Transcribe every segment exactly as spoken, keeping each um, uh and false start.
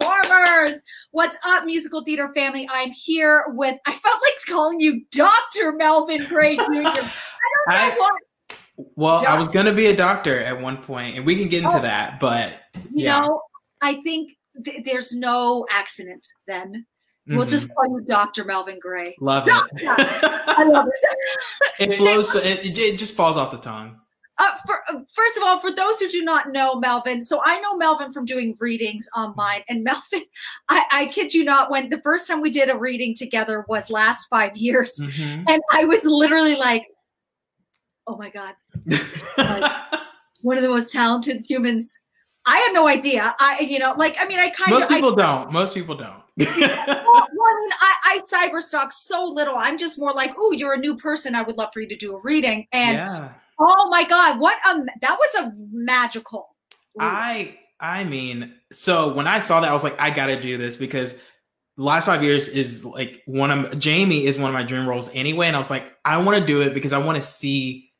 Performers, what's up, musical theater family? I'm here with, I felt like calling you Doctor Melvin Gray Junior I don't know I, what. Well, Doctor. I was going to be a doctor at one point, and we can get into oh, that, but yeah. You know, I think th- there's no accident then. We'll mm-hmm. just call you Doctor Melvin Gray. Love it. I love it. It flows, so it, it just falls off the tongue. Uh, for, first of all, for those who do not know Melvin, so I know Melvin from doing readings online. And Melvin, I, I kid you not, when the first time we did a reading together was last five years. Mm-hmm. And I was literally like, oh my God, like, one of the most talented humans. I had no idea. I, you know, like, I mean, I kind of. Most people I, don't. Most people don't. Yeah, well, one, I, I cyberstalk so little. I'm just more like, oh, you're a new person. I would love for you to do a reading. And yeah. Oh my God! What um, that was a magical. Ooh. I I mean, so when I saw that, I was like, I gotta do this because the last five years is like one of Jamie is one of my dream roles anyway, and I was like, I want to do it because I want to see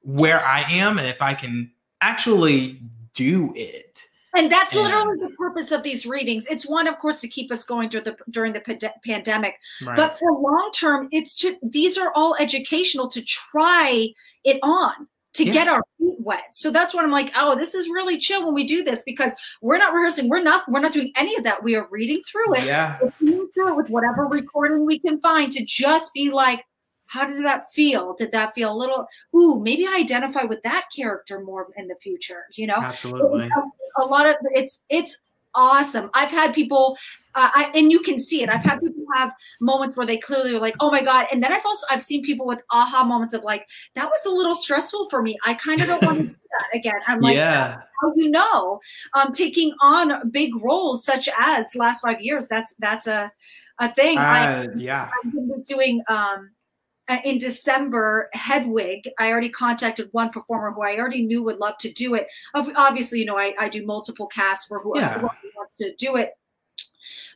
where I am and if I can actually do it. And that's and, literally the purpose of these readings. It's one, of course, to keep us going during the during the pand- pandemic, right. But for long term, it's to these are all educational to try it on to yeah. get our feet wet. So that's when I'm like, oh, this is really chill when we do this because we're not rehearsing, we're not we're not doing any of that. We are reading through it, yeah, we're reading through it with whatever recording we can find to just be like, how did that feel? Did that feel a little, ooh, maybe I identify with that character more in the future, you know? Absolutely. A lot of, it's it's awesome. I've had people, uh, I, and you can see it. I've had people have moments where they clearly were like, oh my God. And then I've also, I've seen people with aha moments of like, that was a little stressful for me. I kind of don't want to do that again. I'm like, yeah. How you know, um, taking on big roles such as last five years, that's, that's a, a thing. Uh, I, yeah. I've been doing, um, in December, Hedwig, I already contacted one performer who I already knew would love to do it. Obviously, you know, I, I do multiple casts for whoever yeah. wants to do it.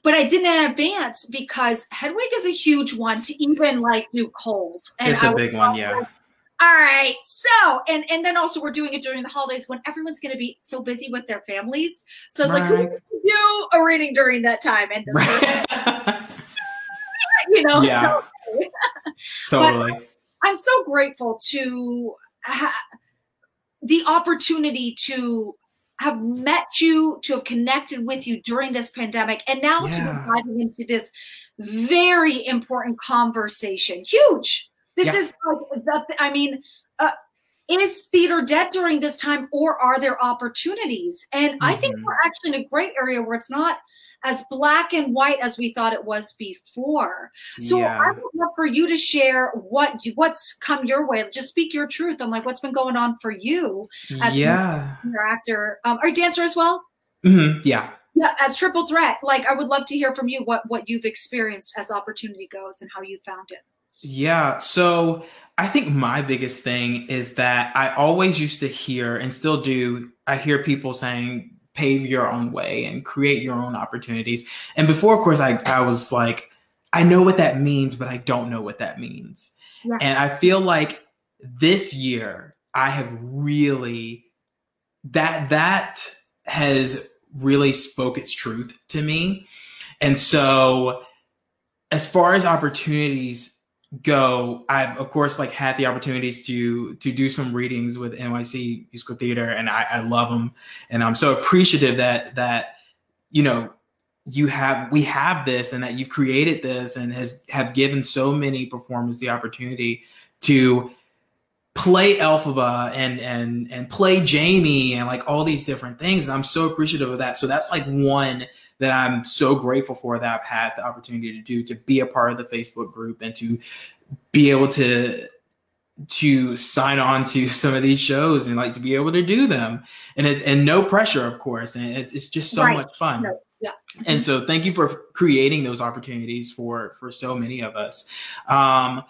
But I did it in advance because Hedwig is a huge one to even like do cold. And it's a I big one, like, yeah. All right. So, and and then also we're doing it during the holidays when everyone's going to be so busy with their families. So it's right. like, who can do a reading during that time? And right. you know, yeah. so. Totally. But I'm so grateful to ha- the opportunity to have met you, to have connected with you during this pandemic, and now yeah. to be diving into this very important conversation. Huge. This yeah. is like, the, I mean, uh, is theater dead during this time, or are there opportunities? And mm-hmm. I think we're actually in a great area where it's not as black and white as we thought it was before. So yeah. I would love for you to share what you, what's come your way. Just speak your truth. I'm like, what's been going on for you as yeah. an actor um, or dancer as well? Mm-hmm. Yeah. Yeah. As Triple Threat. Like, I would love to hear from you what, what you've experienced as opportunity goes and how you found it. Yeah. So I think my biggest thing is that I always used to hear and still do. I hear people saying, pave your own way and create your own opportunities. And before, of course, I, I was like, I know what that means, but I don't know what that means. Yeah. And I feel like this year I have really, that, that has really spoke its truth to me. And so as far as opportunities go, I've of course like had the opportunities to to do some readings with N Y C Musical Theater, and I, I love them, and I'm so appreciative that that you know you have we have this and that you've created this and has have given so many performers the opportunity to play Elphaba and and and play Jamie and like all these different things, and I'm so appreciative of that. So that's like one that I'm so grateful for that I've had the opportunity to do, to be a part of the Facebook group and to be able to to sign on to some of these shows and like to be able to do them. And it's, and no pressure, of course. And it's, it's just so right. much fun. No. Yeah. And so thank you for creating those opportunities for, for so many of us. Um,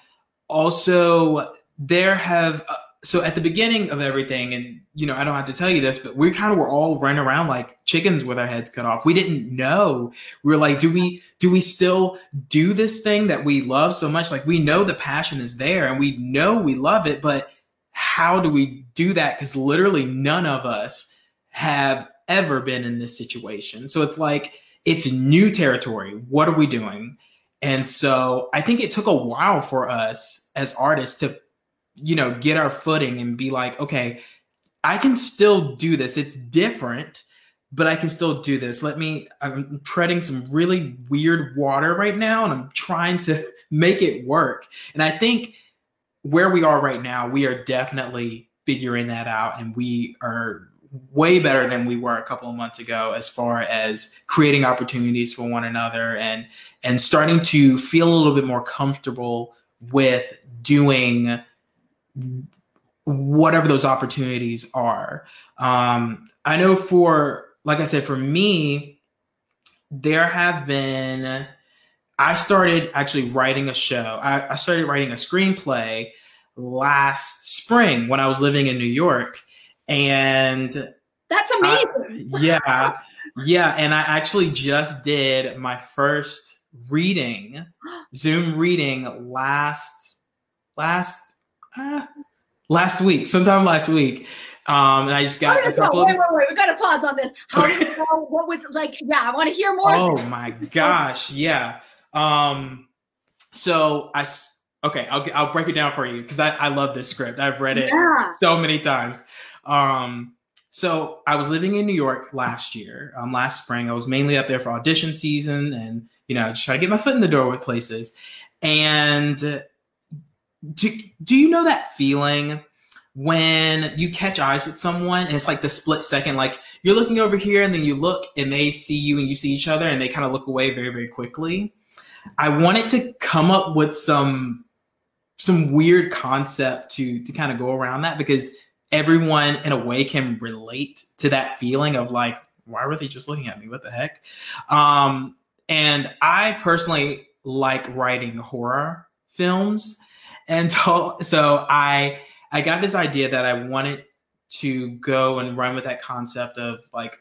also, there have, uh, so at the beginning of everything, and, you know, I don't have to tell you this, but we kind of were all running around like chickens with our heads cut off. We didn't know. We were like, do we, do we still do this thing that we love so much? Like, we know the passion is there and we know we love it, but how do we do that? Because literally none of us have ever been in this situation. So it's like, it's new territory. What are we doing? And so I think it took a while for us as artists to, you know, get our footing and be like, okay, I can still do this. It's different, but I can still do this. Let me, I'm treading some really weird water right now, and I'm trying to make it work. And I think where we are right now, we are definitely figuring that out, and we are way better than we were a couple of months ago as far as creating opportunities for one another and and starting to feel a little bit more comfortable with doing whatever those opportunities are. Um, I know for, like I said, for me, there have been, I started actually writing a show. I, I started writing a screenplay last spring when I was living in New York. And that's amazing. I, yeah. Yeah. And I actually just did my first reading, Zoom reading last, last, uh, last week, sometime last week. Um, and I just got a couple go. Wait, wait, wait. We got to pause on this. How did it go? What was like, yeah, I want to hear more. Oh my gosh. Yeah. Um, so I, okay, I'll, I'll break it down for you, because I, I love this script. I've read it yeah. so many times. Um, so I was living in New York last year, um, last spring. I was mainly up there for audition season and, you know, just try to get my foot in the door with places. And do, do you know that feeling when you catch eyes with someone and it's like the split second, like you're looking over here and then you look and they see you and you see each other and they kind of look away very, very quickly? I wanted to come up with some, some weird concept to, to kind of go around that, because everyone in a way can relate to that feeling of like, why were they just looking at me? What the heck? Um, and I personally like writing horror films. And so, so I, I got this idea that I wanted to go and run with that concept of like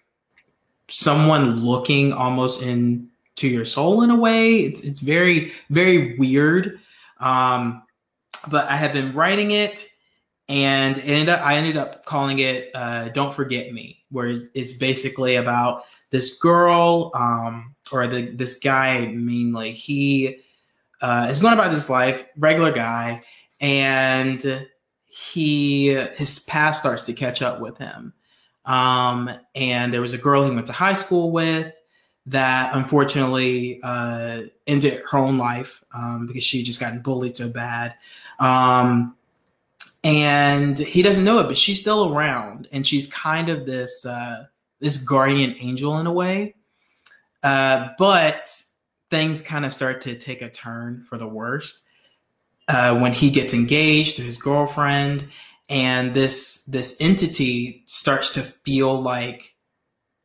someone looking almost in to your soul in a way. It's, it's very, very weird. Um, but I have been writing it, and it ended up, I ended up calling it uh, Don't Forget Me, where it's basically about this girl um, or the, this guy mainly. He uh, is going about his life, regular guy, and he his past starts to catch up with him. Um, and there was a girl he went to high school with that unfortunately uh, ended her own life um, because she just gotten bullied so bad. Um, And he doesn't know it, but she's still around, and she's kind of this uh, this guardian angel in a way. Uh, but things kind of start to take a turn for the worst uh, when he gets engaged to his girlfriend, and this this entity starts to feel like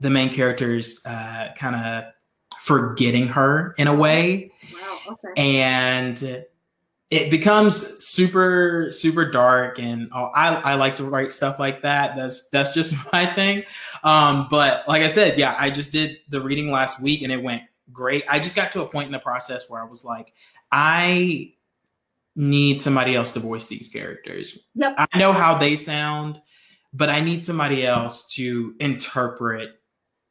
the main character is uh, kind of forgetting her in a way. Wow. Okay. And it becomes super, super dark, and oh, I, I like to write stuff like that. That's that's just my thing. Um, but like I said, yeah, I just did the reading last week, and it went great. I just got to a point in the process where I was like, I need somebody else to voice these characters. Yep. I know how they sound, but I need somebody else to interpret.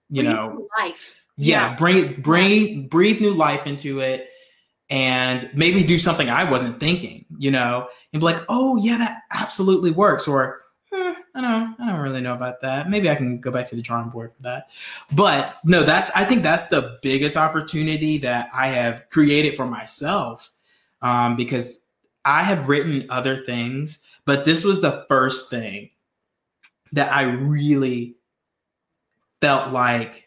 You breathe know, new life. Yeah, yeah, bring bring breathe new life into it. And maybe do something I wasn't thinking, you know, and be like, oh, yeah, that absolutely works. Or eh, I don't I don't really know about that. Maybe I can go back to the drawing board for that. But no, that's I think that's the biggest opportunity that I have created for myself, um, because I have written other things. But this was the first thing that I really felt like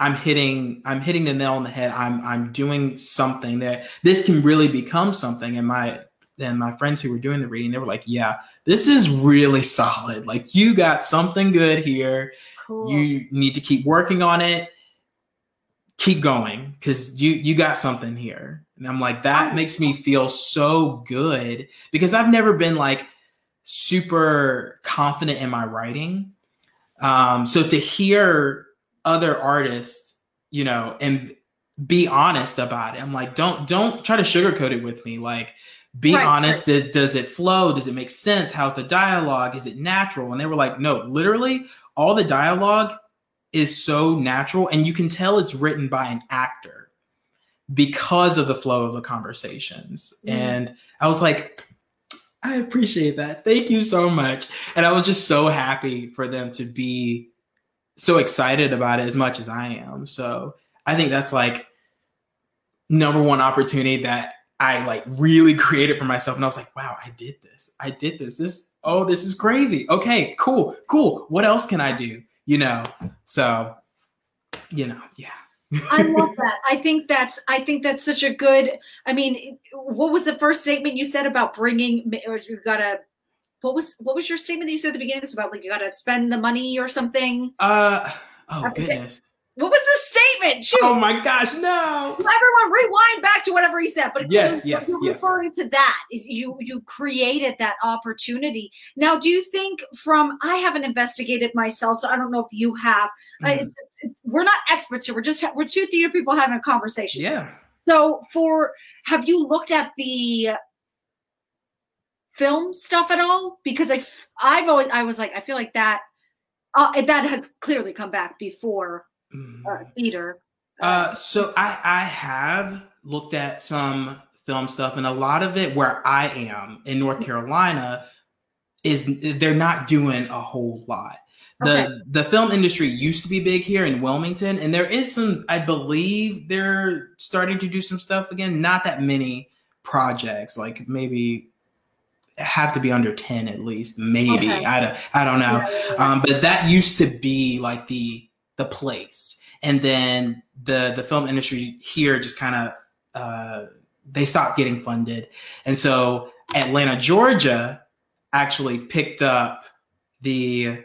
I'm hitting, I'm hitting the nail on the head. I'm, I'm doing something that this can really become something. And my, and my friends who were doing the reading, they were like, yeah, this is really solid. Like, you got something good here. Cool. You need to keep working on it. keep going, because you you got something here. And I'm like, that makes me feel so good, because I've never been like super confident in my writing. Um, so to hear other artists, you know, and be honest about it. I'm like, don't don't try to sugarcoat it with me. Like, be right, honest. Right. Does, does it flow? Does it make sense? How's the dialogue? Is it natural? And they were like, no, literally all the dialogue is so natural. And you can tell it's written by an actor because of the flow of the conversations. Mm. And I was like, I appreciate that. Thank you so much. And I was just so happy for them to be so excited about it as much as I am. So I think that's like number one opportunity that I like really created for myself. And I was like, wow, I did this. I did this. This, oh, this is crazy. Okay, cool, cool. What else can I do? You know, so, you know, yeah. I love that. I think that's, I think that's such a good, I mean, what was the first statement you said about bringing, or you got to, what was, what was your statement that you said at the beginning? It's about like, you got to spend the money or something. Uh, oh After goodness. That, what was the statement? Shoot. Oh my gosh, no. Everyone rewind back to whatever he said. But yes, yes, you're yes. referring to that. Is you you created that opportunity. Now, do you think from, I haven't investigated myself, so I don't know if you have. Mm-hmm. I, we're not experts here. We're just, we're two theater people having a conversation. Yeah. So for, have you looked at the film stuff at all? Because I, I've always, I was like, I feel like that, uh, that has clearly come back before. Uh, theater. Uh, so I, I have looked at some film stuff, and a lot of it where I am in North Carolina is they're not doing a whole lot. The okay. The film industry used to be big here in Wilmington, and there is some, I believe they're starting to do some stuff again. Not that many projects, like maybe have to be under ten at least, maybe. Okay. I, don't, I don't know. Yeah, yeah, yeah. Um, but that used to be like the the place. And then the, the film industry here just kind of, uh, they stopped getting funded. And so Atlanta, Georgia actually picked up the,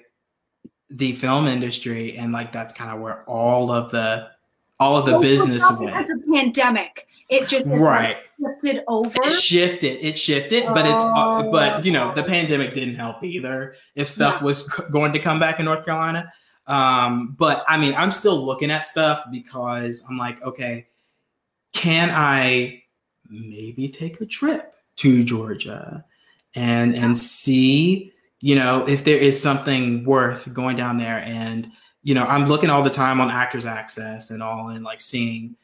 the film industry. And like, that's kind of where all of the, all of the well, business went. As a pandemic, it just right. like shifted over. It shifted, it shifted, oh. but it's, but you know, the pandemic didn't help either. If stuff yeah. was going to come back in North Carolina, Um, but I mean, I'm still looking at stuff because I'm like, okay, can I maybe take a trip to Georgia and, and see, you know, if there is something worth going down there. And, you know, I'm looking all the time on Actors Access and all, and like seeing,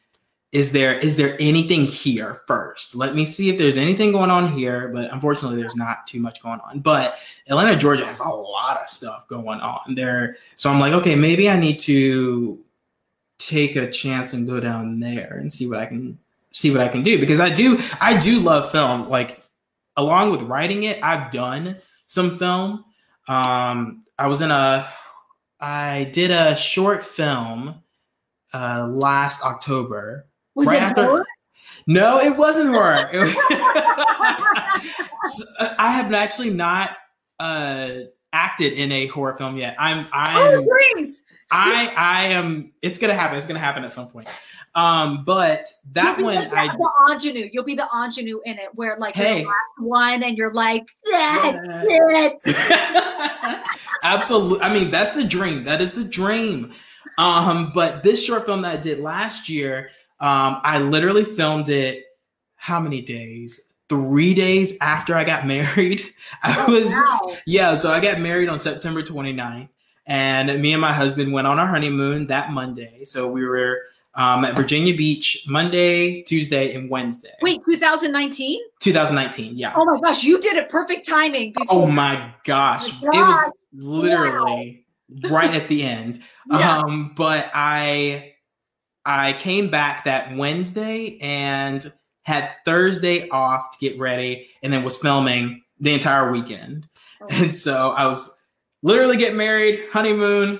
is there, is there anything here first? Let me see if there's anything going on here, but unfortunately there's not too much going on. But Atlanta, Georgia has a lot of stuff going on there. So I'm like, okay, maybe I need to take a chance and go down there and see what I can see what I can do. Because I do, I do love film. Like along with writing it, I've done some film. Um, I was in a, I did a short film uh, last October. Was right it after, horror? No, it wasn't horror. It was, I have actually not uh, acted in a horror film yet. I'm, I'm, oh, please. I, I am. It's gonna happen. It's gonna happen at some point. Um, but that one, like I the ingenue. You'll be the ingenue in it, where like hey. You're the last one, and you're like, that's it. Absolutely. I mean, that's the dream. That is the dream. Um, but this short film that I did last year. Um, I literally filmed it, how many days? Three days after I got married. I was, oh, wow. yeah, so I got married on September twenty-ninth, and me and my husband went on our honeymoon that Monday. So we were um, at Virginia Beach Monday, Tuesday, and Wednesday. Wait, two thousand nineteen? two thousand nineteen, yeah. Oh my gosh, you did it perfect timing. Before. Oh my gosh. Oh my gosh. It was literally wow. right at the end. Yeah. Um, but I... I came back that Wednesday and had Thursday off to get ready, and then was filming the entire weekend. Oh. And so I was literally getting married, honeymoon,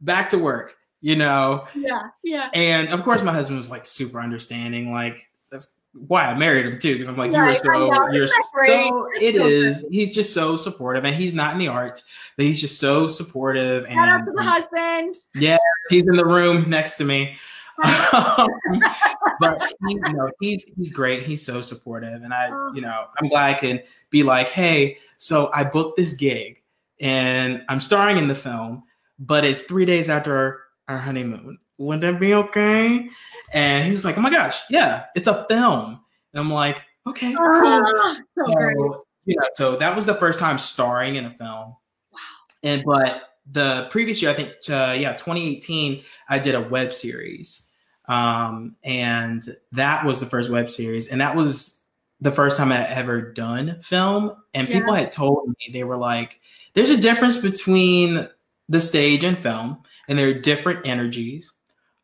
back to work, you know? Yeah, yeah. And of course my husband was like super understanding. Like that's why I married him too. Cause I'm like, yeah, you are so, you're so, so it so is. Great. He's just so supportive, and he's not in the arts, but he's just so supportive. Shout and out to the husband. Yeah. He's in the room next to me. But he, you know, he's he's great. He's so supportive, and I, you know, I'm glad I can be like, hey, so I booked this gig, and I'm starring in the film, but it's three days after our honeymoon. Would that be okay? And he was like, oh my gosh, yeah, it's a film. And I'm like, okay, cool. Uh, so, so, you know, so that was the first time starring in a film. Wow. And but the previous year, I think, uh, yeah, twenty eighteen, I did a web series. Um, and that was the first web series. And that was the first time I ever done film. And yeah. people had told me, they were like, there's a difference between the stage and film, and there are different energies.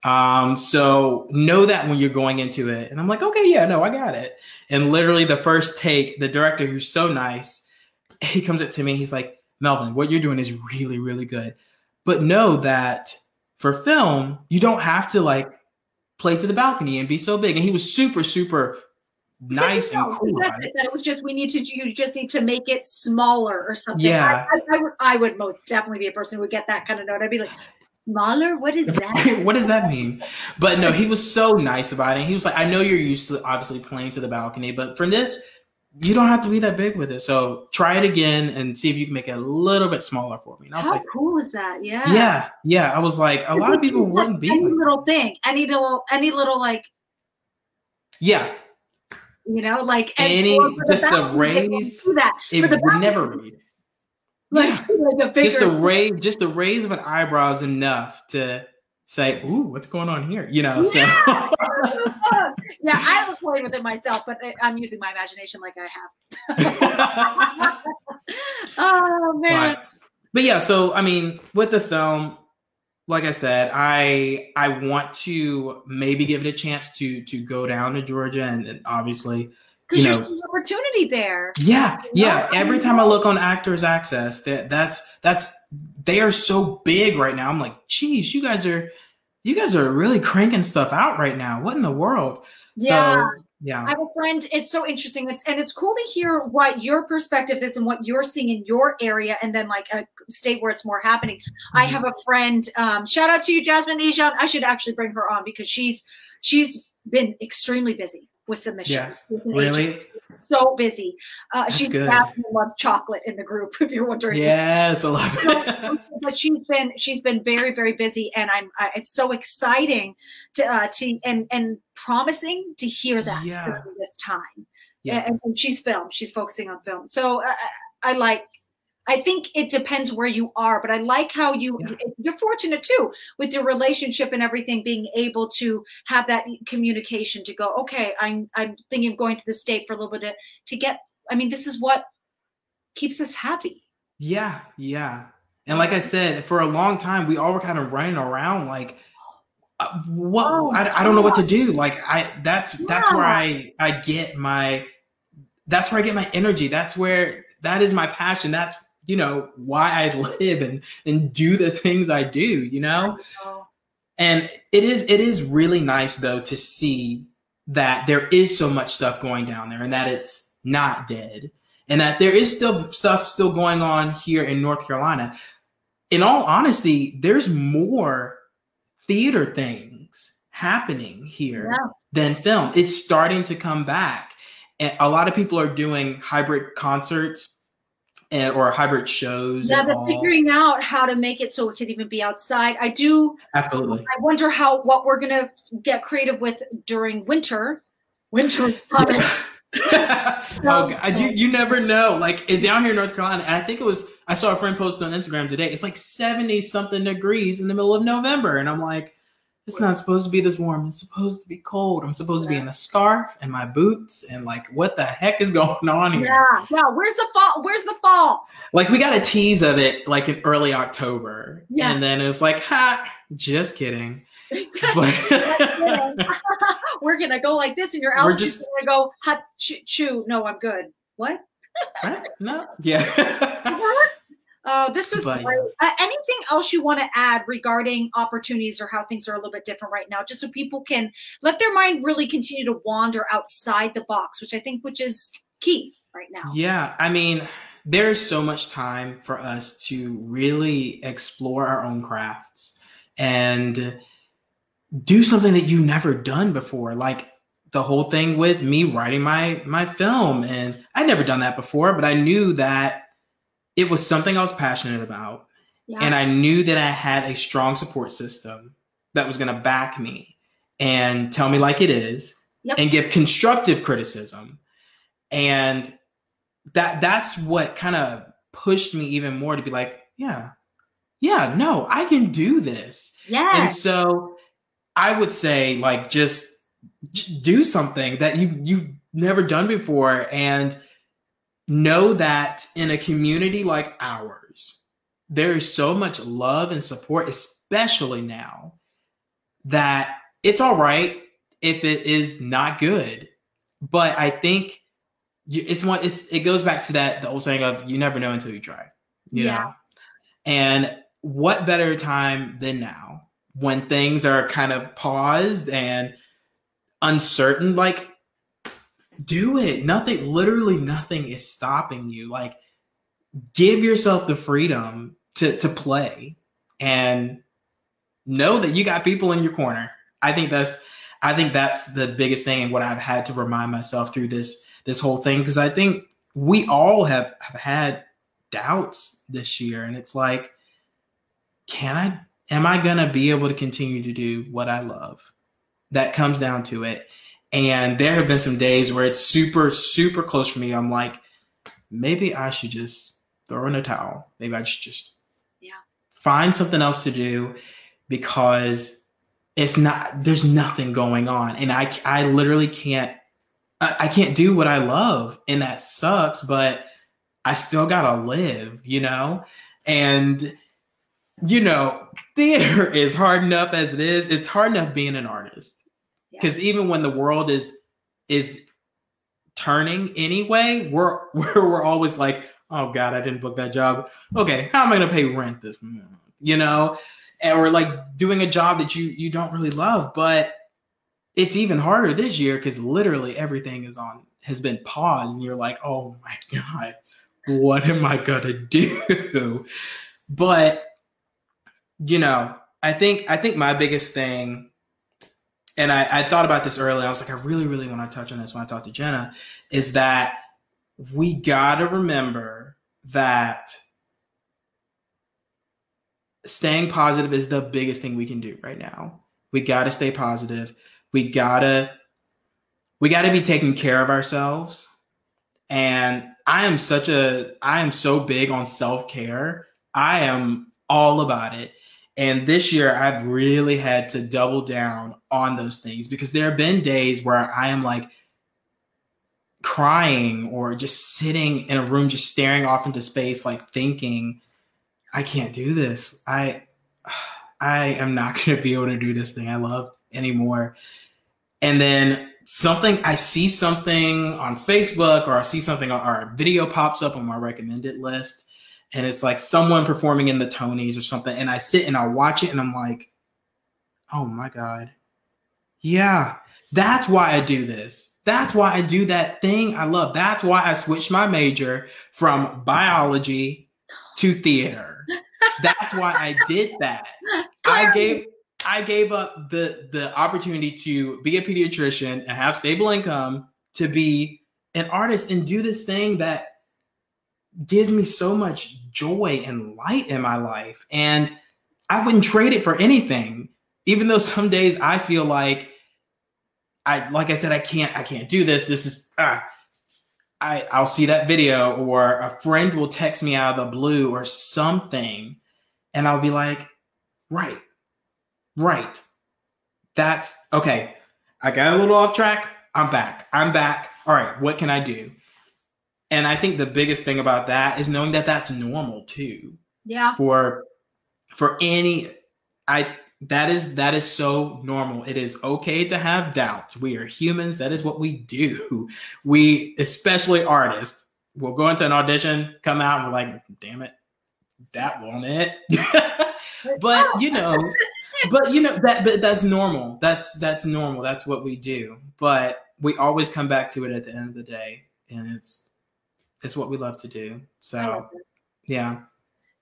Um, so know that when you're going into it. And I'm like, okay, yeah, no, I got it. And literally the first take, the director, who's so nice, he comes up to me, he's like, Melvin, what you're doing is really, really good. But know that for film, you don't have to like play to the balcony and be so big. And he was super, super nice and no, cool. It. It was just, we need to, you just need to make it smaller or something. Yeah. I, I, I, would, I would most definitely be a person who would get that kind of note. I'd be like, smaller? What is that? What does that mean? But no, he was so nice about it. He was like, I know you're used to obviously playing to the balcony, but for this, you don't have to be that big with it. So try it again and see if you can make it a little bit smaller for me. And I was How like, cool is that? Yeah. Yeah. Yeah. I was like, a lot of people wouldn't be. Any little thing. Any little, any little like. Yeah. You know, like. Any, just the raise. It would never be. Like, yeah. like a bigger just the raise, just the raise of an eyebrow is enough to say, "Ooh, what's going on here?" You know. Yeah, so. Yeah, I haven't played with it myself, but I'm using my imagination like I have. Oh man! But, but yeah, so I mean, with the film, like I said, I I want to maybe give it a chance to to go down to Georgia, and, and obviously. Because you know, there's an opportunity there. Yeah, yeah. Every time I look on Actors Access, that that's that's they are so big right now. I'm like, geez, you guys are you guys are really cranking stuff out right now. What in the world? Yeah. So, yeah. I have a friend. It's so interesting. It's and it's cool to hear what your perspective is and what you're seeing in your area, and then like a state where it's more happening. Mm-hmm. I have a friend. Um, shout out to you, Jasmine Nijon. I should actually bring her on because she's she's been extremely busy. With submission. Yeah, with really? Agent. So busy. Uh, she's absolutely loves chocolate in the group, if you're wondering. Yes, I love it. But she's been she's been very, very busy, and I'm uh, it's so exciting to uh, to and and promising to hear that yeah. this time. Yeah, and, and she's film. She's focusing on film. So uh, I like. I think it depends where you are, but I like how you, yeah. you're fortunate too, with your relationship and everything, being able to have that communication to go, okay, I'm I'm thinking of going to the state for a little bit to, to get, I mean, this is what keeps us happy. Yeah, yeah. And like I said, for a long time, we all were kind of running around like, uh, what? Oh, I, I don't know what to do. Like I, that's, yeah. that's where I, I get my, that's where I get my energy. That's where, that is my passion. That's, you know, why I live and, and do the things I do, you know? And it is, it is really nice though, to see that there is so much stuff going down there and that it's not dead and that there is still stuff still going on here in North Carolina. In all honesty, there's more theater things happening here yeah. than film. It's starting to come back. And a lot of people are doing hybrid concerts And, or hybrid shows. Yeah, they're figuring out how to make it so it could even be outside. I do. Absolutely. I wonder how what we're gonna get creative with during winter. Winter. Yeah. Oh, God. You you never know. Like down here in North Carolina, and I think it was I saw a friend post on Instagram today. It's like seventy something degrees in the middle of November, and I'm like, it's not supposed to be this warm. It's supposed to be cold. I'm supposed yeah. to be in a scarf and my boots and like, what the heck is going on here? Yeah, yeah. Where's the fall? Where's the fall? Like we got a tease of it like in early October. Yeah. And then it was like, ha, just kidding. But- We're going to go like this and your allergies just- going to go, ha, chew, chew. No, I'm good. What? What? No. Yeah. Uh, this was great. Uh, anything else you want to add regarding opportunities or how things are a little bit different right now, just so people can let their mind really continue to wander outside the box, which I think, which is key right now. Yeah. I mean, there is so much time for us to really explore our own crafts and do something that you've never done before. Like the whole thing with me writing my, my film. And I'd never done that before, but I knew that it was something I was passionate about. Yeah. And I knew that I had a strong support system that was going to back me and tell me like it is, yep, and give constructive criticism. And that that's what kind of pushed me even more to be like, yeah, yeah, no, I can do this. Yeah. And so I would say, like, just j- do something that you've, you've never done before, and know that in a community like ours, there is so much love and support, especially now, that it's all right if it is not good. But I think it's one, it's, it goes back to that, the old saying of you never know until you try, you yeah. know? And what better time than now when things are kind of paused and uncertain, like do it. Nothing, literally nothing is stopping you. Like give yourself the freedom to, to play and know that you got people in your corner. I think that's, I think that's the biggest thing and what I've had to remind myself through this, this whole thing. Because I think we all have, have had doubts this year, and it's like, can I, am I going to be able to continue to do what I love? That comes down to it. And there have been some days where it's super, super close for me. I'm like, maybe I should just throw in a towel. Maybe I should just yeah. find something else to do, because it's not, there's nothing going on. And I, I literally can't, I, I can't do what I love, and that sucks, but I still gotta live, you know? And, you know, theater is hard enough as it is. It's hard enough being an artist. Yeah. 'Cause even when the world is, is turning anyway, we're, we're, we're always like, oh God, I didn't book that job. Okay. How am I going to pay rent this month? You know? Or like doing a job that you, you don't really love. But it's even harder this year because literally everything is on, has been paused, and you're like, oh my God, what am I going to do? But, you know, I think, I think my biggest thing, and I, I thought about this earlier, I was like, I really, really want to touch on this when I talked to Jenna, is that we got to remember that staying positive is the biggest thing we can do right now. We got to stay positive. We got to, we got to be taking care of ourselves. And I am such a, I am so big on self-care. I am all about it. And this year I've really had to double down on those things, because there have been days where I am like crying or just sitting in a room, just staring off into space, like thinking, I can't do this. I, I am not going to be able to do this thing I love anymore. And then something, I see something on Facebook, or I see something on our video pops up on my recommended list, and it's like someone performing in the Tonys or something. And I sit and I watch it, and I'm like, oh my God. Yeah. That's why I do this. That's why I do that thing I love. That's why I switched my major from biology to theater. That's why I did that. I gave I gave up the the opportunity to be a pediatrician and have stable income to be an artist and do this thing that gives me so much joy and light in my life. And I wouldn't trade it for anything, even though some days I feel like I like I said, I can't I can't do this. This is ah. I, I'll see that video, or a friend will text me out of the blue or something, and I'll be like, right, right. That's okay. I got a little off track. I'm back. I'm back. All right. What can I do? And I think the biggest thing about that is knowing that that's normal too. Yeah. For, for any, I, that is, that is so normal. It is okay to have doubts. We are humans. That is what we do. We, especially artists, will go into an audition, come out, and we're like, damn it, that won't it. But you know, but you know, that, but that's normal. That's, that's normal. That's what we do. But we always come back to it at the end of the day. And it's, it's what we love to do. So yeah.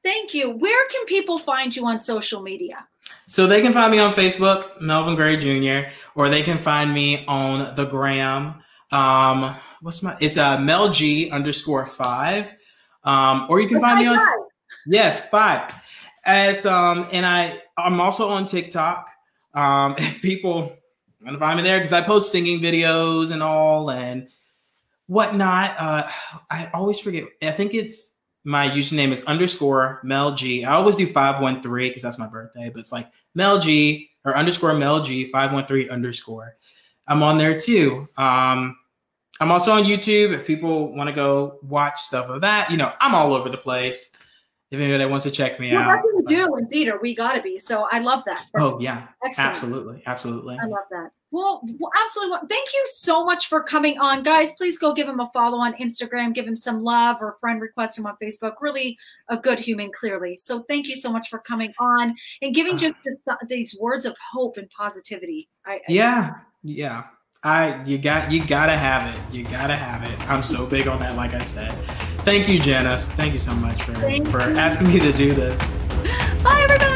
Thank you. Where can people find you on social media? So they can find me on Facebook, Melvin Gray Junior, or they can find me on the gram. Um, what's my, it's uh, MelG underscore five. Um, or you can it's find me on, five. yes, five. As, um, and I, I'm also on TikTok. Um, if people want to find me there, because I post singing videos and all and whatnot. Uh, I always forget. I think it's, my username is underscore Mel G. I always do five one three because that's my birthday, but it's like Mel G or underscore Mel G five one three underscore. I'm on there too. Um, I'm also on YouTube if people want to go watch stuff of that. You know, I'm all over the place. If anybody wants to check me well, out. That's what we do in theater. We got to be. So I love that. That's oh, yeah. Excellent. Absolutely. Absolutely. I love that. Well, absolutely. Thank you so much for coming on. Guys, please go give him a follow on Instagram. Give him some love or friend request him on Facebook. Really a good human, clearly. So thank you so much for coming on and giving just uh, this, these words of hope and positivity. I, I yeah. Yeah. I you got you gotta have it. You gotta have it. I'm so big on that, like I said. Thank you, Janice. Thank you so much for, for asking me to do this. Bye, everybody.